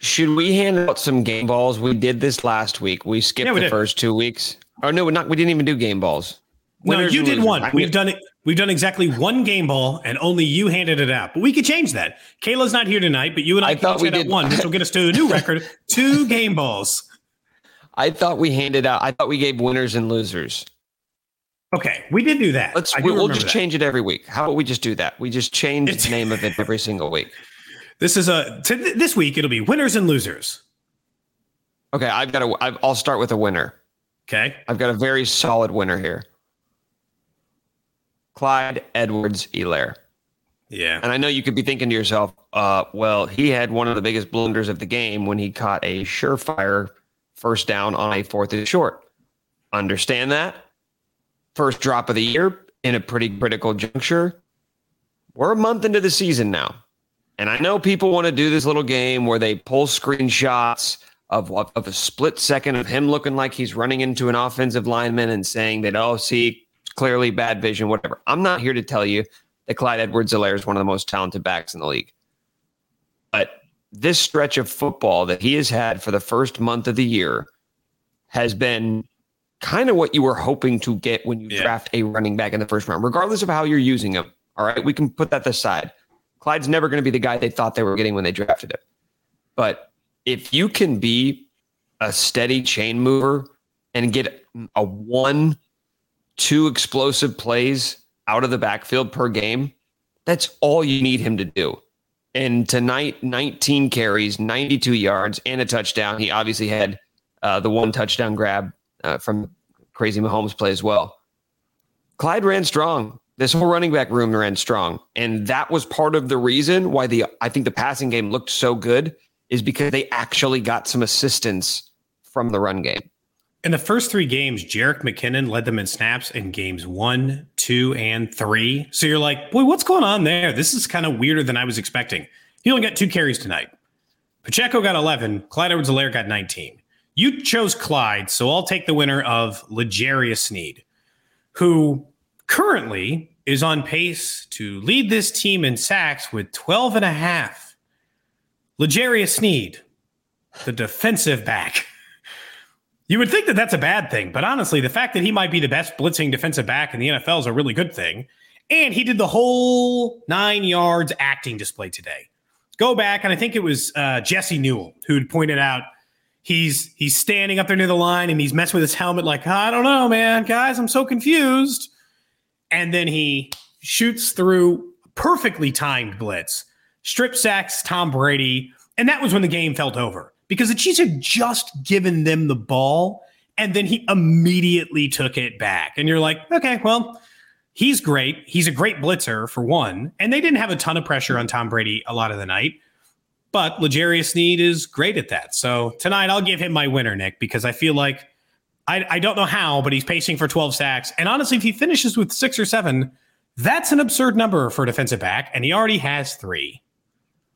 Should we hand out some game balls? We did this last week. We skipped the first 2 weeks. Or no, we didn't even do game balls. Winners, no, you did losers. One. We've done exactly one game ball, and only you handed it out. But we could change that. Kayla's not here tonight, but you and I can hand out one, which will get us to a new record. 2 game balls. I thought we handed out. I thought we gave winners and losers. Okay, we did do that. We'll just change it every week. How about we just do that? We just change the name of it every single week. This week it'll be winners and losers. Okay, I'll start with a winner. Okay, I've got a very solid winner here. Clyde Edwards-Helaire. Yeah, and I know you could be thinking to yourself, "Well, he had one of the biggest blunders of the game when he caught a surefire first down on a 4th and short." Understand that. First drop of the year in a pretty critical juncture. We're a month into the season now. And I know people want to do this little game where they pull screenshots of a split second of him looking like he's running into an offensive lineman and saying that, oh, see, clearly bad vision, whatever. I'm not here to tell you that Clyde Edwards-Helaire is one of the most talented backs in the league. But this stretch of football that he has had for the first month of the year has been kind of what you were hoping to get when you draft a running back in the first round, regardless of how you're using him. All right, we can put that aside. Clyde's never going to be the guy they thought they were getting when they drafted him. But if you can be a steady chain mover and get 1-2 explosive plays out of the backfield per game, that's all you need him to do. And tonight, 19 carries, 92 yards, and a touchdown. He obviously had the one touchdown grab from crazy Mahomes play as well. Clyde ran strong. This whole running back room ran strong. And that was part of the reason why I think the passing game looked so good is because they actually got some assistance from the run game. In the first 3 games, Jerick McKinnon led them in snaps in games 1, 2, and 3. So you're like, boy, what's going on there? This is kind of weirder than I was expecting. He only got 2 carries tonight. Pacheco got 11. Clyde Edwards-Helaire got 19. You chose Clyde, so I'll take the winner of L'Jarius Sneed, who currently is on pace to lead this team in sacks with 12.5. L'Jarius Sneed, the defensive back. You would think that that's a bad thing, but honestly, the fact that he might be the best blitzing defensive back in the NFL is a really good thing. And he did the whole 9 yards acting display today. Go back, and I think it was Jesse Newell who had pointed out he's standing up there near the line, and he's messing with his helmet like, I don't know, man, guys, I'm so confused. And then he shoots through a perfectly timed blitz, strip sacks Tom Brady. And that was when the game felt over because the Chiefs had just given them the ball. And then he immediately took it back. And you're like, okay, well, he's great. He's a great blitzer for one. And they didn't have a ton of pressure on Tom Brady a lot of the night. But L'Jarius Sneed is great at that. So tonight I'll give him my winner, Nick, because I feel like I don't know how, but he's pacing for 12 sacks. And honestly, if he finishes with 6 or 7, that's an absurd number for a defensive back. And he already has 3.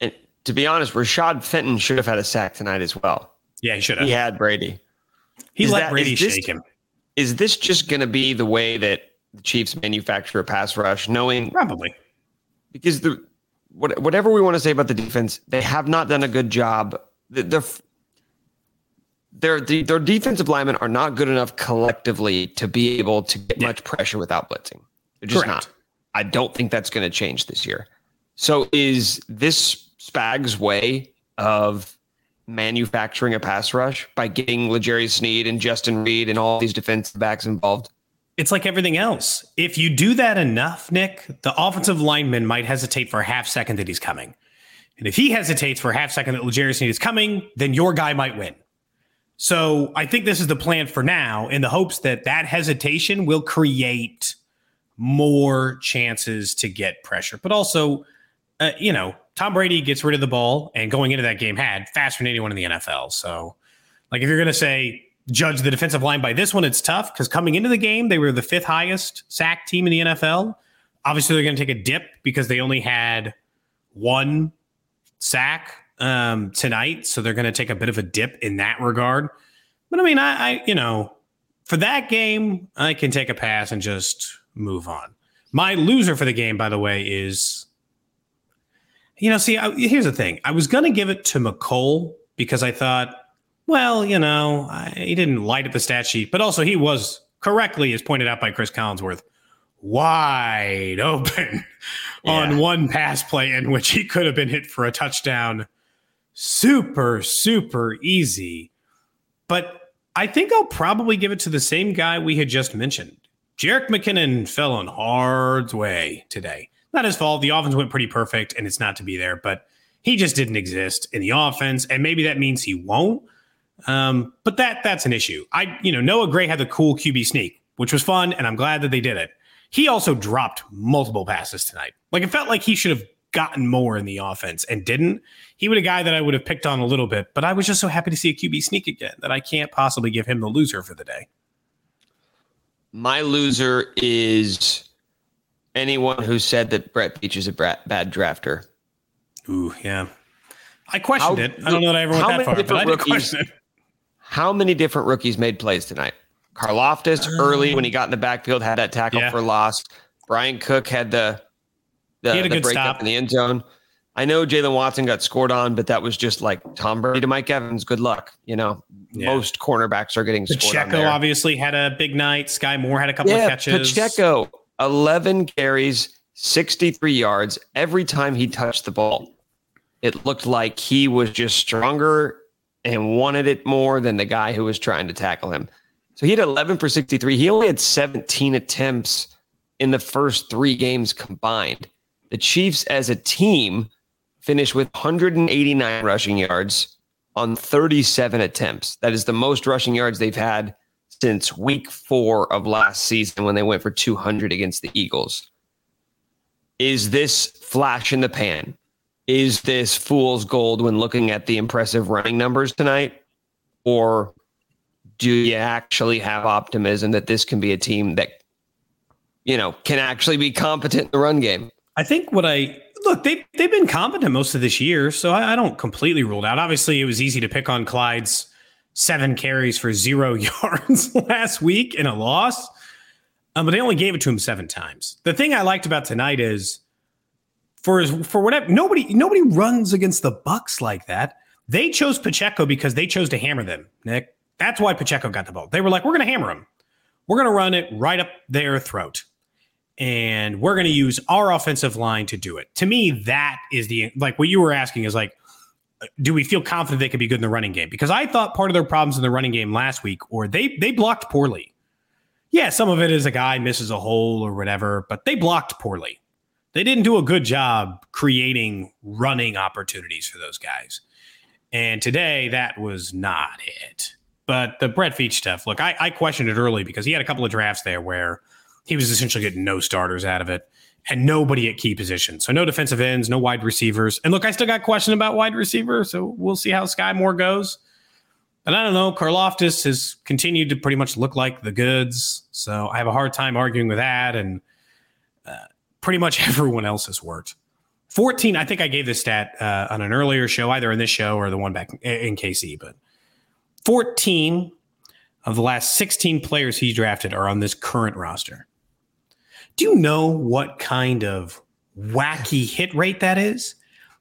And to be honest, Rashad Fenton should have had a sack tonight as well. Yeah, he should have. He had Brady. He let Brady shake him. Is this just going to be the way that the Chiefs manufacture a pass rush? Knowing probably because whatever we want to say about the defense, they have not done a good job. Their defensive linemen are not good enough collectively to be able to get much pressure without blitzing. They're just not. I don't think that's going to change this year. So is this Spags way of manufacturing a pass rush by getting L'Jarius Sneed and Justin Reed and all these defensive backs involved. It's like everything else. If you do that enough, Nick, the offensive lineman might hesitate for a half second that he's coming. And if he hesitates for a half second that L'Jarius Sneed is coming, then your guy might win. So I think this is the plan for now in the hopes that that hesitation will create more chances to get pressure. But also, you know, Tom Brady gets rid of the ball and going into that game had faster than anyone in the NFL. So like if you're going to say judge the defensive line by this one, it's tough because coming into the game, they were the fifth highest sack team in the NFL. Obviously, they're going to take a dip because they only had one sack tonight, so they're going to take a bit of a dip in that regard. But I mean, I you know, for that game, I can take a pass and just move on. My loser for the game, by the way, is, you know, see, here's the thing. I was going to give it to McColl because I thought, well, you know, he didn't light up the stat sheet, but also he was correctly, as pointed out by Chris Collinsworth, wide open on one pass play in which he could have been hit for a touchdown. Super, super easy. But I think I'll probably give it to the same guy we had just mentioned. Jerick McKinnon fell on hard's way today. Not his fault. The offense went pretty perfect, and it's not to be there, but he just didn't exist in the offense, and maybe that means he won't. But that's an issue. You know, Noah Gray had the cool QB sneak, which was fun, and I'm glad that they did it. He also dropped multiple passes tonight. Like, it felt like he should have gotten more in the offense and didn't. He was a guy that I would have picked on a little bit, but I was just so happy to see a QB sneak again that I can't possibly give him the loser for the day. My loser is anyone who said that Brett Veach is a bad drafter. Ooh, yeah. I questioned it. I don't know that I ever went that far, but I did question it. How many different rookies made plays tonight? Karlaftis early when he got in the backfield, had that tackle for loss. Brian Cook had the breakup in the end zone. I know Jalen Watson got scored on, but that was just like Tom Brady to Mike Evans. Good luck. You know, most cornerbacks are getting scored on there. Pacheco obviously had a big night. Sky Moore had a couple of catches. Pacheco, 11 carries, 63 yards. Every time he touched the ball, it looked like he was just stronger and wanted it more than the guy who was trying to tackle him. So he had 11 for 63. He only had 17 attempts in the first three games combined. The Chiefs as a team finished with 189 rushing yards on 37 attempts. That is the most rushing yards they've had since week 4 of last season when they went for 200 against the Eagles. Is this flash in the pan? Is this fool's gold when looking at the impressive running numbers tonight? Or do you actually have optimism that this can be a team that, you know, can actually be competent in the run game? I think what I look, they've been competent most of this year, so I don't completely rule it out. Obviously, it was easy to pick on Clyde's 7 carries for 0 yards last week in a loss, but they only gave it to him 7 times. The thing I liked about tonight is for whatever nobody runs against the Bucs like that. They chose Pacheco because they chose to hammer them, Nick. That's why Pacheco got the ball. They were like, we're going to hammer him. We're going to run it right up their throat. And we're going to use our offensive line to do it. To me, that is the, like what you were asking is like, do we feel confident they could be good in the running game? Because I thought part of their problems in the running game last week, or they blocked poorly. Yeah, some of it is a guy misses a hole or whatever, but they blocked poorly. They didn't do a good job creating running opportunities for those guys. And today, that was not it. But the Brett Veach stuff, look, I questioned it early because he had a couple of drafts there where he was essentially getting no starters out of it and nobody at key positions. So no defensive ends, no wide receivers. And look, I still got questioned about wide receiver, so we'll see how Sky Moore goes. But I don't know. Karlaftis has continued to pretty much look like the goods. So I have a hard time arguing with that. And pretty much everyone else has worked. 14, I think I gave this stat on an earlier show, either in this show or the one back in KC, but 14 of the last 16 players he drafted are on this current roster. Do you know what kind of wacky hit rate that is?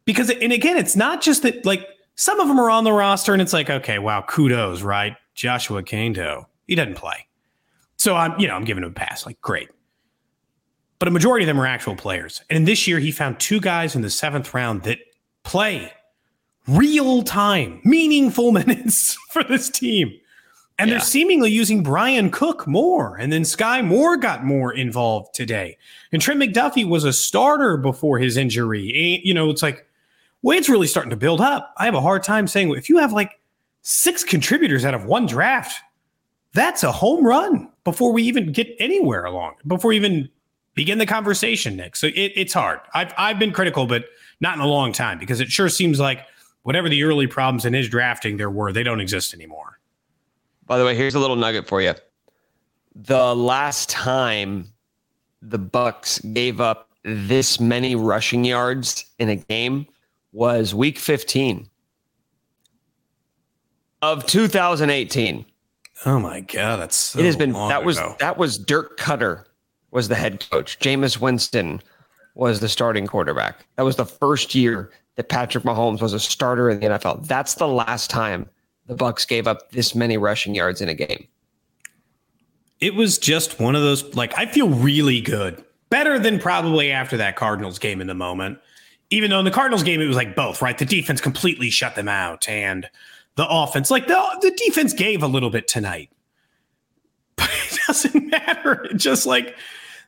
Because, and again, it's not just that, like, some of them are on the roster and it's like, okay, wow, kudos, right? Joshua Kanto, he doesn't play. So I'm giving him a pass, like, great. But a majority of them are actual players. And this year he found 2 guys in the 7th round that play. real time, meaningful minutes for this team. And they're seemingly using Brian Cook more. And then Sky Moore got more involved today. And Trent McDuffie was a starter before his injury. And, you know, it's like, well, it's really starting to build up. I have a hard time saying, if you have like 6 contributors out of one draft, that's a home run before we even get anywhere along, before we even begin the conversation, Nick. So it's hard. I've been critical, but not in a long time, because it sure seems like whatever the early problems in his drafting there were, they don't exist anymore. By the way, here's a little nugget for you. The last time the Bucks gave up this many rushing yards in a game was week 15 of 2018. Oh my God, that's so it has been long ago. That was Dirk Cutter was the head coach. Jameis Winston was the starting quarterback. That was the first year that Patrick Mahomes was a starter in the NFL. That's the last time the Bucks gave up this many rushing yards in a game. It was just one of those, like, I feel really good. Better than probably after that Cardinals game in the moment. Even though in the Cardinals game, it was like both, right? The defense completely shut them out. And the offense, like the defense gave a little bit tonight. But it doesn't matter. It's just like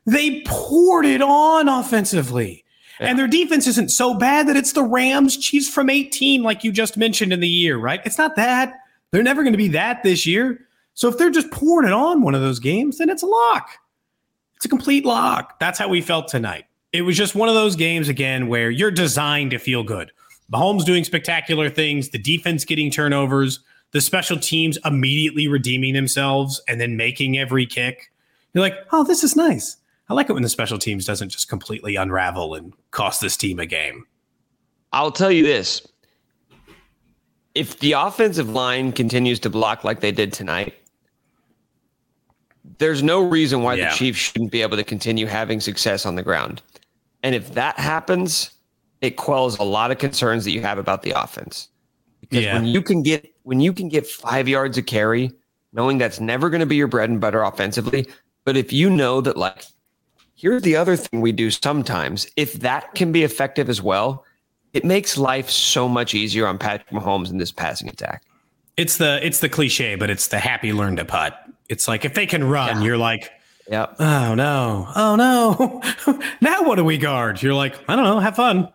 they poured it on offensively. Yeah. And their defense isn't so bad that it's the Rams, Chiefs from 18, like you just mentioned in the year, right? It's not that. They're never going to be that this year. So if they're just pouring it on one of those games, then it's a lock. It's a complete lock. That's how we felt tonight. It was just one of those games, again, where you're designed to feel good. Mahomes doing spectacular things, the defense getting turnovers, the special teams immediately redeeming themselves and then making every kick. You're like, oh, this is nice. I like it when the special teams doesn't just completely unravel and cost this team a game. I'll tell you this. If the offensive line continues to block like they did tonight, there's no reason why the Chiefs shouldn't be able to continue having success on the ground. And if that happens, it quells a lot of concerns that you have about the offense. Because when you can get 5 yards a carry, knowing that's never going to be your bread and butter offensively, but if you know that, like, here's the other thing we do sometimes. If that can be effective as well, it makes life so much easier on Patrick Mahomes in this passing attack. It's the cliche, but it's the happy learn to putt. It's like if they can run, you're like, oh no. Now what do we guard? You're like, I don't know, have fun.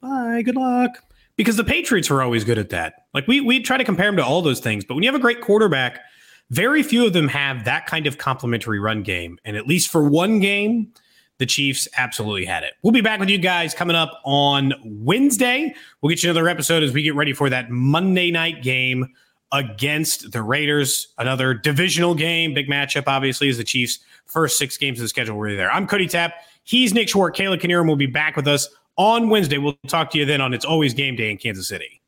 Bye, good luck. Because the Patriots were always good at that. Like we try to compare them to all those things, but when you have a great quarterback, very few of them have that kind of complimentary run game. And at least for one game, the Chiefs absolutely had it. We'll be back with you guys coming up on Wednesday. We'll get you another episode as we get ready for that Monday night game against the Raiders. Another divisional game. Big matchup, obviously, is the Chiefs' first 6 games of the schedule. We're there. I'm Cody Tapp. He's Nick Schwartz. Caleb Kinnear will be back with us on Wednesday. We'll talk to you then on It's Always Game Day in Kansas City.